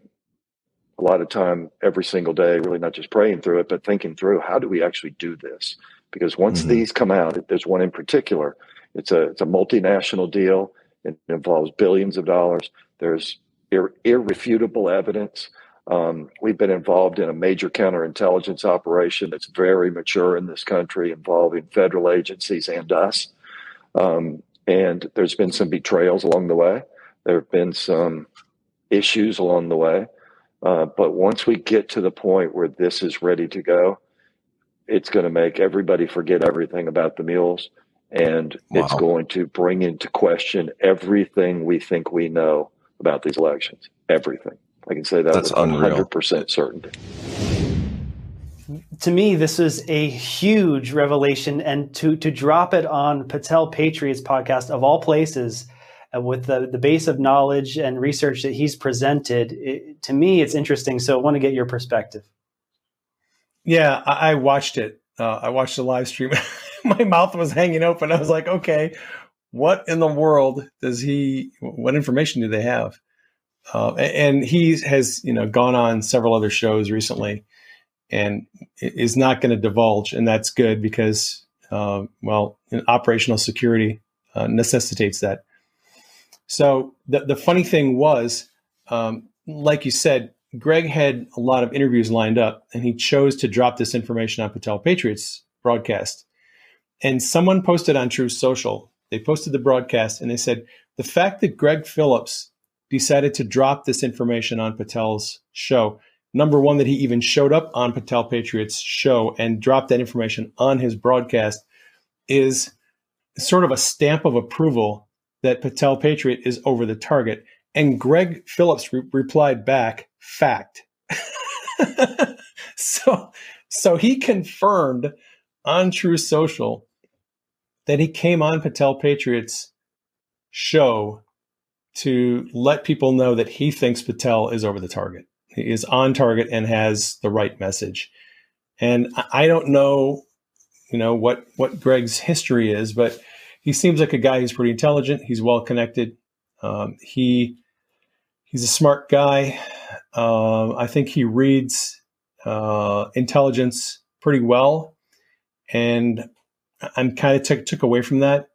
a lot of time every single day, really not just praying through it, but thinking through how do we actually do this? Because once mm-hmm. these come out, there's one in particular, it's a, it's a multinational deal. It involves billions of dollars. There's ir- irrefutable evidence. Um, we've been involved in a major counterintelligence operation that's very mature in this country, involving federal agencies and us. Um, and there's been some betrayals along the way. There have been some issues along the way. Uh, but once we get to the point where this is ready to go, it's going to make everybody forget everything about the Mules. And wow. It's going to bring into question everything we think we know about these elections. Everything. I can say that with one hundred percent certainty. To me, this is a huge revelation. And to, to drop it on Patel Patriot's podcast, of all places, uh, with the, the base of knowledge and research that he's presented, it, to me, it's interesting. So I want to get your perspective. Yeah, I, I watched it. Uh, I watched the live stream. My mouth was hanging open. I was like, okay, what in the world does he, what information do they have? Uh, and, and he has, you know, gone on several other shows recently and is not going to divulge. And that's good because, uh, well, operational security uh, necessitates that. So the, the funny thing was, um, like you said, Greg had a lot of interviews lined up, and he chose to drop this information on Patel Patriot's broadcast. And someone posted on Truth Social, they posted the broadcast, and they said, the fact that Greg Phillips decided to drop this information on Patel's show, number one, that he even showed up on Patel Patriot's show and dropped that information on his broadcast, is sort of a stamp of approval that Patel Patriot is over the target. And Greg Phillips re- replied back, fact. so, so he confirmed on True Social that he came on Patel Patriot's show to let people know that he thinks Patel is over the target. He is on target and has the right message. And I don't know, you know, what, what Greg's history is, but he seems like a guy who's pretty intelligent. He's well connected. Um, he, he's a smart guy. Um, I think he reads uh, intelligence pretty well. And I'm kind of t- took away from that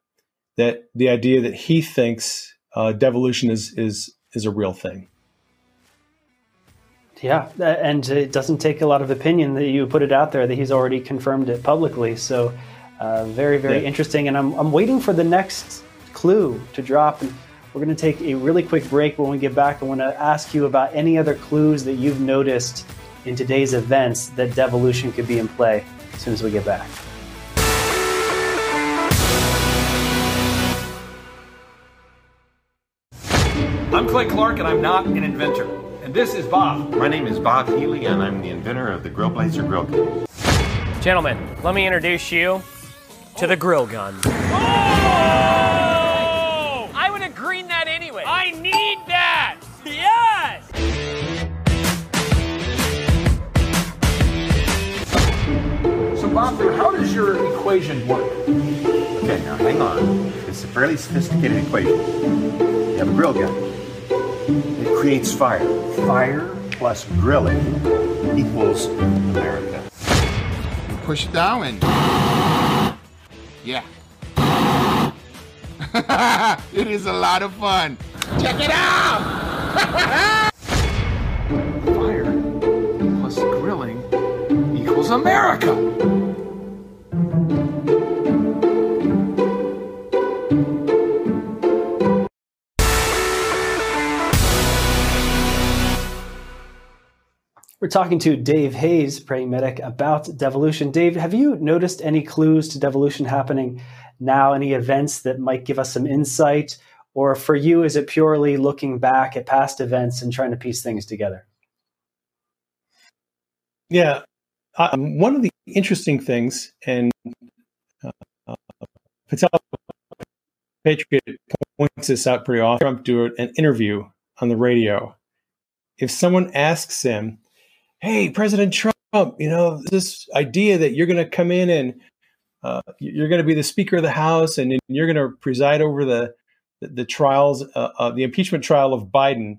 that the idea that he thinks uh, devolution is is is a real thing. Yeah, and it doesn't take a lot of opinion that you put it out there that he's already confirmed it publicly. So uh, very, very yeah. interesting. And I'm I'm waiting for the next clue to drop. And we're going to take a really quick break. When we get back, I want to ask you about any other clues that you've noticed in today's events that devolution could be in play as soon as we get back. I'm Clay Clark, and I'm not an inventor. And this is Bob. My name is Bob Healy, and I'm the inventor of the Grill Blazer Grill Gun. Gentlemen, let me introduce you to the Grill Gun. Oh! I would have greened that anyway. I need that! Yes! So, Bob, how does your equation work? Okay, now hang on. It's a fairly sophisticated equation. You have a grill gun. It creates fire. Fire plus grilling equals America. You push it down and... Yeah. It is a lot of fun. Check it out! Fire plus grilling equals America. We're talking to Dave Hayes, Praying Medic, about devolution. Dave, have you noticed any clues to devolution happening now? Any events that might give us some insight? Or for you, is it purely looking back at past events and trying to piece things together? Yeah. Um, one of the interesting things, and uh, Patel Patriot points this out pretty often, Trump did an interview on the radio. If someone asks him, hey, President Trump, you know, this idea that you're going to come in and uh, you're going to be the Speaker of the House and you're going to preside over the the, the trials, uh, uh, the impeachment trial of Biden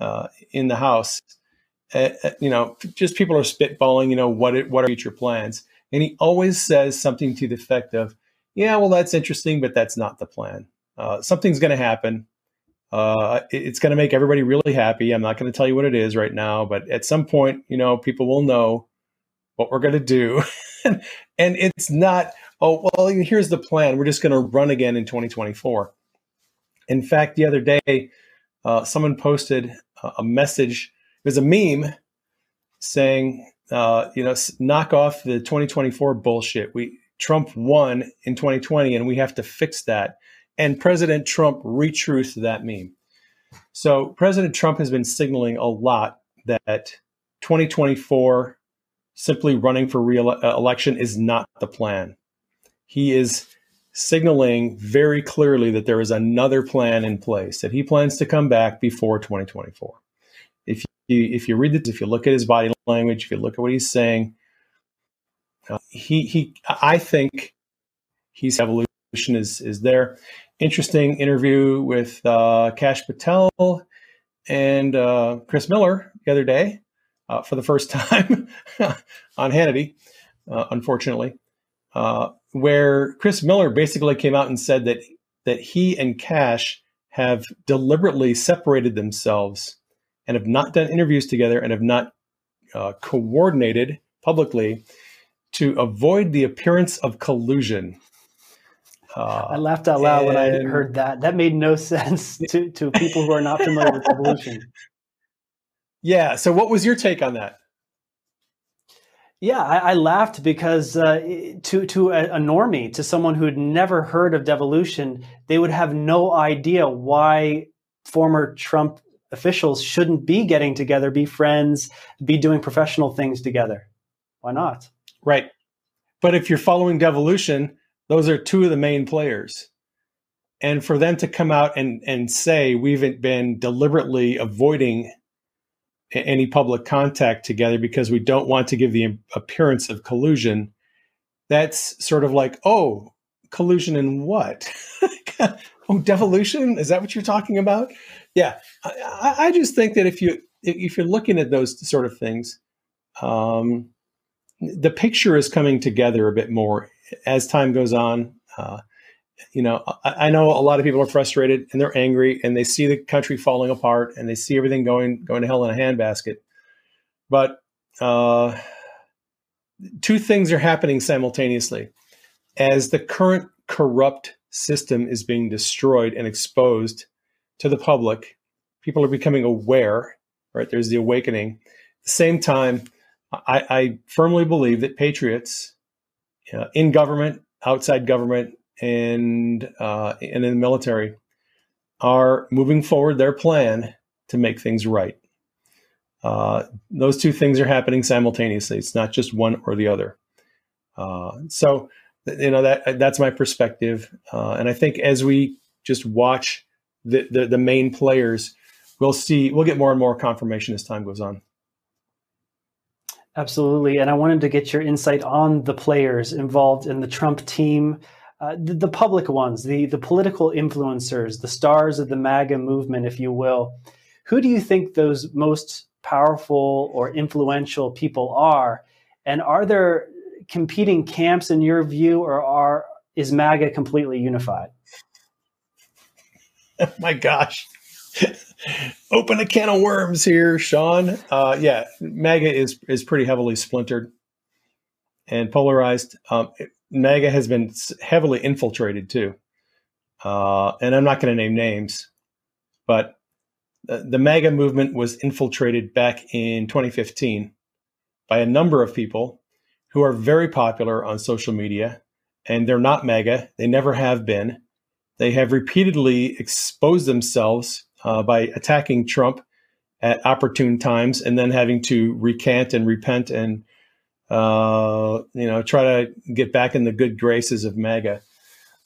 uh, in the House. Uh, you know, just people are spitballing, you know, what it, what are future plans? And he always says something to the effect of, yeah, well, that's interesting, but that's not the plan. Uh, something's going to happen. Uh, it's going to make everybody really happy. I'm not going to tell you what it is right now, but at some point, you know, people will know what we're going to do. And it's not, oh, well, here's the plan. We're just going to run again in twenty twenty-four. In fact, the other day, uh, someone posted a message. It was a meme saying, uh, you know, knock off the twenty twenty-four bullshit. We Trump won in twenty twenty and we have to fix that. And President Trump retruthed that meme. So President Trump has been signaling a lot that twenty twenty-four, simply running for re-election, is not the plan. He is signaling very clearly that there is another plan in place, that he plans to come back before twenty twenty-four. If you, if you read this, if you look at his body language, if you look at what he's saying, uh, he, he, I think he's evolution. Is, is there. Interesting interview with uh, Kash Patel and uh, Chris Miller the other day uh, for the first time on Hannity, uh, unfortunately, uh, where Chris Miller basically came out and said that, that he and Kash have deliberately separated themselves and have not done interviews together and have not uh, coordinated publicly to avoid the appearance of collusion. Uh, I laughed out loud and, when I heard that. That made no sense to, to people who are not familiar with devolution. Yeah. So what was your take on that? Yeah, I, I laughed because uh, to, to a, a normie, to someone who had never heard of devolution, they would have no idea why former Trump officials shouldn't be getting together, be friends, be doing professional things together. Why not? Right. But if you're following devolution, those are two of the main players. And for them to come out and, and say, we've been deliberately avoiding any public contact together because we don't want to give the appearance of collusion, that's sort of like, oh, collusion in what? Oh, devolution? Is that what you're talking about? Yeah. I, I just think that if, you, if you're looking at those sort of things, um, the picture is coming together a bit more as time goes on, uh, you know, I, I know a lot of people are frustrated and they're angry and they see the country falling apart and they see everything going going to hell in a handbasket. But uh, two things are happening simultaneously. As the current corrupt system is being destroyed and exposed to the public, people are becoming aware, right? There's the awakening. At the same time, I, I firmly believe that patriots uh, in government, outside government, and uh, and in the military are moving forward their plan to make things right. Uh, those two things are happening simultaneously. It's not just one or the other. Uh, so, you know, that that's my perspective. Uh, and I think as we just watch the, the, the main players, we'll see, we'll get more and more confirmation as time goes on. Absolutely. And I wanted to get your insight on the players involved in the Trump team, uh, the, the public ones, the, the political influencers, the stars of the MAGA movement, if you will. Who do you think those most powerful or influential people are? And are there competing camps in your view, or are is MAGA completely unified? Oh my gosh. Open a can of worms here, Sean. Uh, yeah, MAGA is is pretty heavily splintered and polarized. Um, MAGA has been heavily infiltrated too. Uh, and I'm not going to name names, but the, the MAGA movement was infiltrated back in twenty fifteen by a number of people who are very popular on social media, and they're not MAGA. They never have been. They have repeatedly exposed themselves Uh, by attacking Trump at opportune times and then having to recant and repent and, uh, you know, try to get back in the good graces of MAGA.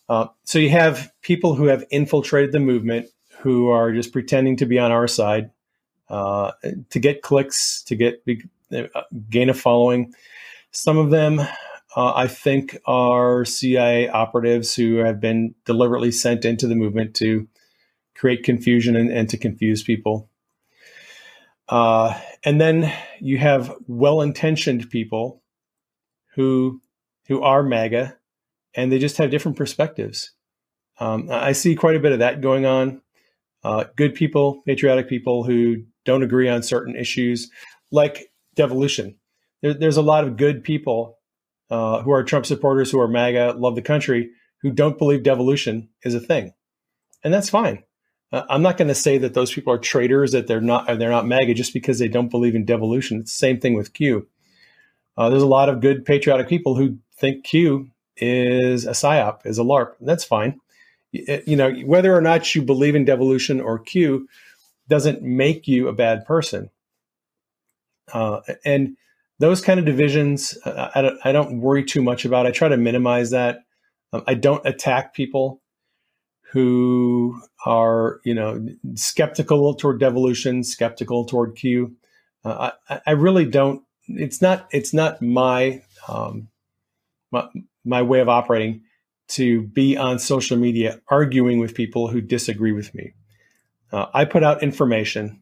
Uh, so you have people who have infiltrated the movement who are just pretending to be on our side uh, to get clicks, to get gain a following. Some of them, uh, I think, are C I A operatives who have been deliberately sent into the movement to create confusion and, and to confuse people. Uh, and then you have well-intentioned people who who are MAGA, and they just have different perspectives. Um, I see quite a bit of that going on. Uh, good people, patriotic people who don't agree on certain issues, like devolution. There, there's a lot of good people uh, who are Trump supporters, who are MAGA, love the country, who don't believe devolution is a thing. And that's fine. I'm not going to say that those people are traitors, that they're not, or they're not MAGA just because they don't believe in devolution. It's the same thing with Q. Uh, there's a lot of good patriotic people who think Q is a psyop, is a LARP. That's fine. You, you know, whether or not you believe in devolution or Q doesn't make you a bad person. Uh, and those kind of divisions, uh, I, don't, I don't worry too much about. I try to minimize that. Um, I don't attack people who are, you know, skeptical toward devolution, skeptical toward Q. Uh, I, I really don't. It's not. It's not my, um, my my way of operating to be on social media arguing with people who disagree with me. Uh, I put out information,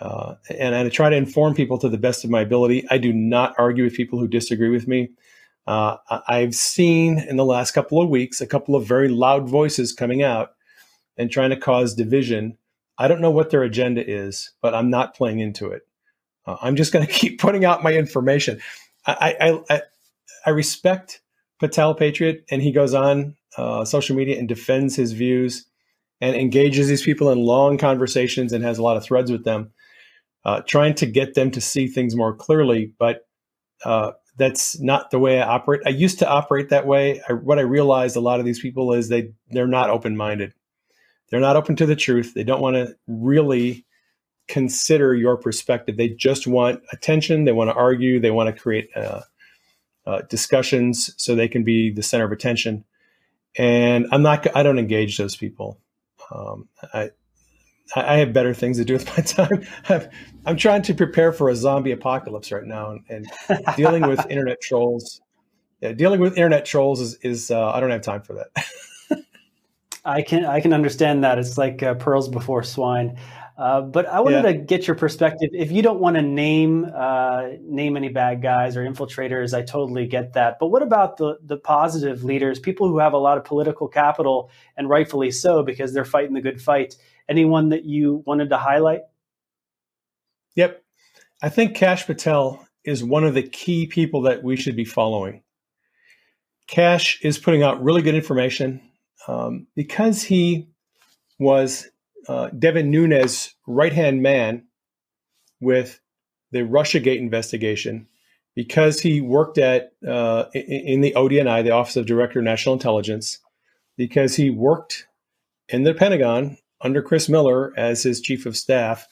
uh, and I try to inform people to the best of my ability. I do not argue with people who disagree with me. Uh, I've seen in the last couple of weeks a couple of very loud voices coming out and trying to cause division. I don't know what their agenda is, but I'm not playing into it. Uh, I'm just going to keep putting out my information. I I, I, I respect Patel Patriot, and he goes on uh, social media and defends his views and engages these people in long conversations and has a lot of threads with them, uh, trying to get them to see things more clearly. But uh, that's not the way I operate. I used to operate that way. I, what I realized a lot of these people is they, they're not open-minded. They're not open to the truth. They don't want to really consider your perspective. They just want attention. They want to argue. They want to create uh, uh, discussions so they can be the center of attention. And I'm not, I don't engage those people. Um, I, I have better things to do with my time. I've, I'm trying to prepare for a zombie apocalypse right now, and, and dealing with internet trolls. Yeah, dealing with internet trolls is, is uh, I don't have time for that. I can I can understand that. It's like uh, pearls before swine. Uh, but I wanted yeah. to get your perspective. If you don't want to name uh, name any bad guys or infiltrators, I totally get that. But what about the the positive leaders, people who have a lot of political capital, and rightfully so, because they're fighting the good fight? Anyone that you wanted to highlight? Yep. I think Kash Patel is one of the key people that we should be following. Kash is putting out really good information um, because he was uh, Devin Nunes' right-hand man with the Russiagate investigation, because he worked at uh, in the O D N I, the Office of Director of National Intelligence, because he worked in the Pentagon under Chris Miller as his chief of staff.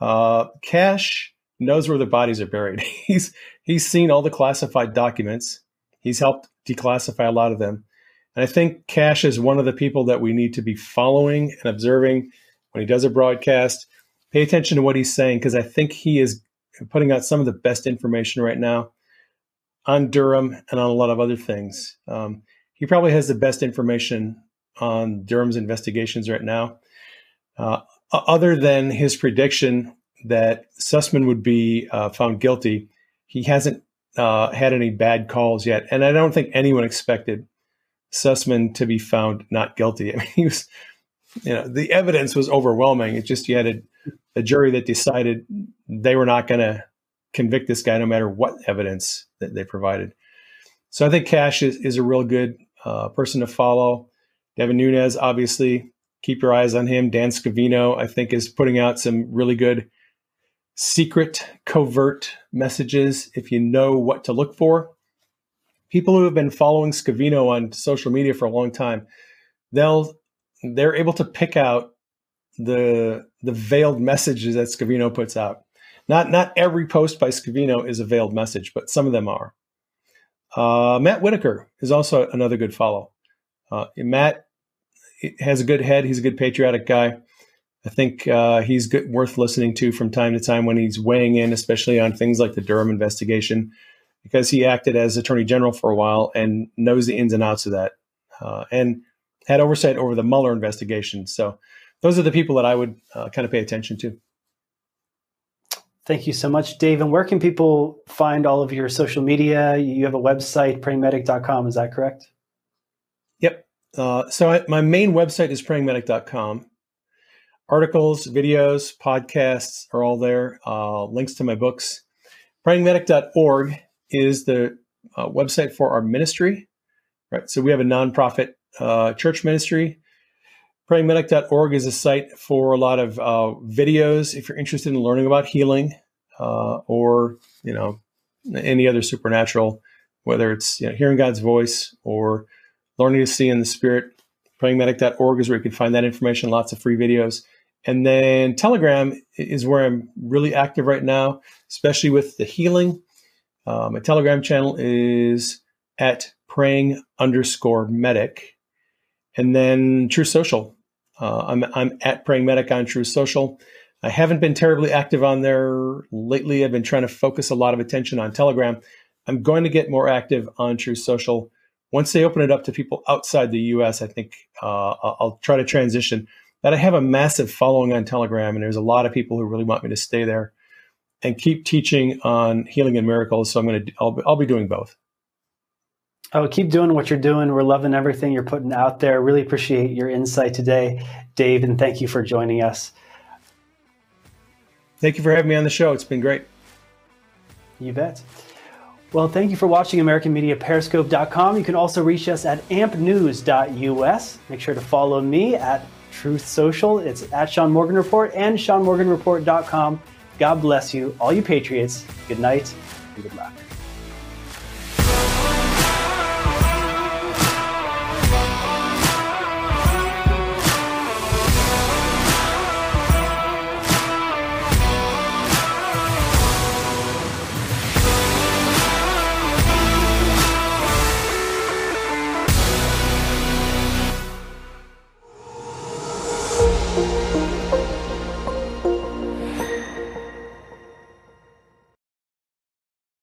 Uh, Kash knows where the bodies are buried. He's he's seen all the classified documents. He's helped declassify a lot of them. And I think Kash is one of the people that we need to be following and observing when he does a broadcast. Pay attention to what he's saying, because I think he is putting out some of the best information right now on Durham and on a lot of other things. Um, he probably has the best information on Durham's investigations right now, uh, other than his prediction that Sussman would be uh, found guilty. He hasn't uh, had any bad calls yet. And I don't think anyone expected Sussman to be found not guilty. I mean, he was, you know, the evidence was overwhelming. It's just you had a, a jury that decided they were not going to convict this guy no matter what evidence that they provided. So I think Kash is, is a real good uh, person to follow. Devin Nunes, obviously, keep your eyes on him. Dan Scavino, I think, is putting out some really good secret, covert messages if you know what to look for. People who have been following Scavino on social media for a long time, they'll they're able to pick out the the veiled messages that Scavino puts out. Not not every post by Scavino is a veiled message, but some of them are. Uh, Matt Whitaker is also another good follow. Uh, Matt has a good head. He's a good patriotic guy. I think uh, he's good, worth listening to from time to time when he's weighing in, especially on things like the Durham investigation, because he acted as attorney general for a while and knows the ins and outs of that, uh, and had oversight over the Mueller investigation. So those are the people that I would uh, kind of pay attention to. Thank you so much, Dave. And where can people find all of your social media? You have a website, praying medic dot com. Is that correct? Yep. Uh, so I, my main website is praying medic dot com. Articles, videos, podcasts are all there. Uh, links to my books. praying medic dot org is the uh, website for our ministry, right? So we have a nonprofit uh, church ministry. praying medic dot org is a site for a lot of uh, videos if you're interested in learning about healing uh, or, you know, any other supernatural, whether it's, you know, hearing God's voice or learning to see in the spirit. praying medic dot org is where you can find that information. Lots of free videos. And then Telegram is where I'm really active right now, especially with the healing. Uh, my Telegram channel is at praying underscore medic. And then Truth Social. Uh, I'm, I'm at Praying Medic on Truth Social. I haven't been terribly active on there lately. I've been trying to focus a lot of attention on Telegram. I'm going to get more active on Truth Social. Once they open it up to people outside the U S, I think uh, I'll try to transition. That I have a massive following on Telegram, and there's a lot of people who really want me to stay there and keep teaching on healing and miracles. So I'm going to, I'll, I'll be doing both. Oh, keep doing what you're doing. We're loving everything you're putting out there. Really appreciate your insight today, Dave, and thank you for joining us. Thank you for having me on the show. It's been great. You bet. Well, thank you for watching American Media Periscope dot com. You can also reach us at amp news dot U S. Make sure to follow me at Truth Social. It's at Sean Morgan Report and Sean Morgan Report dot com. God bless you, all you patriots. Good night and good luck.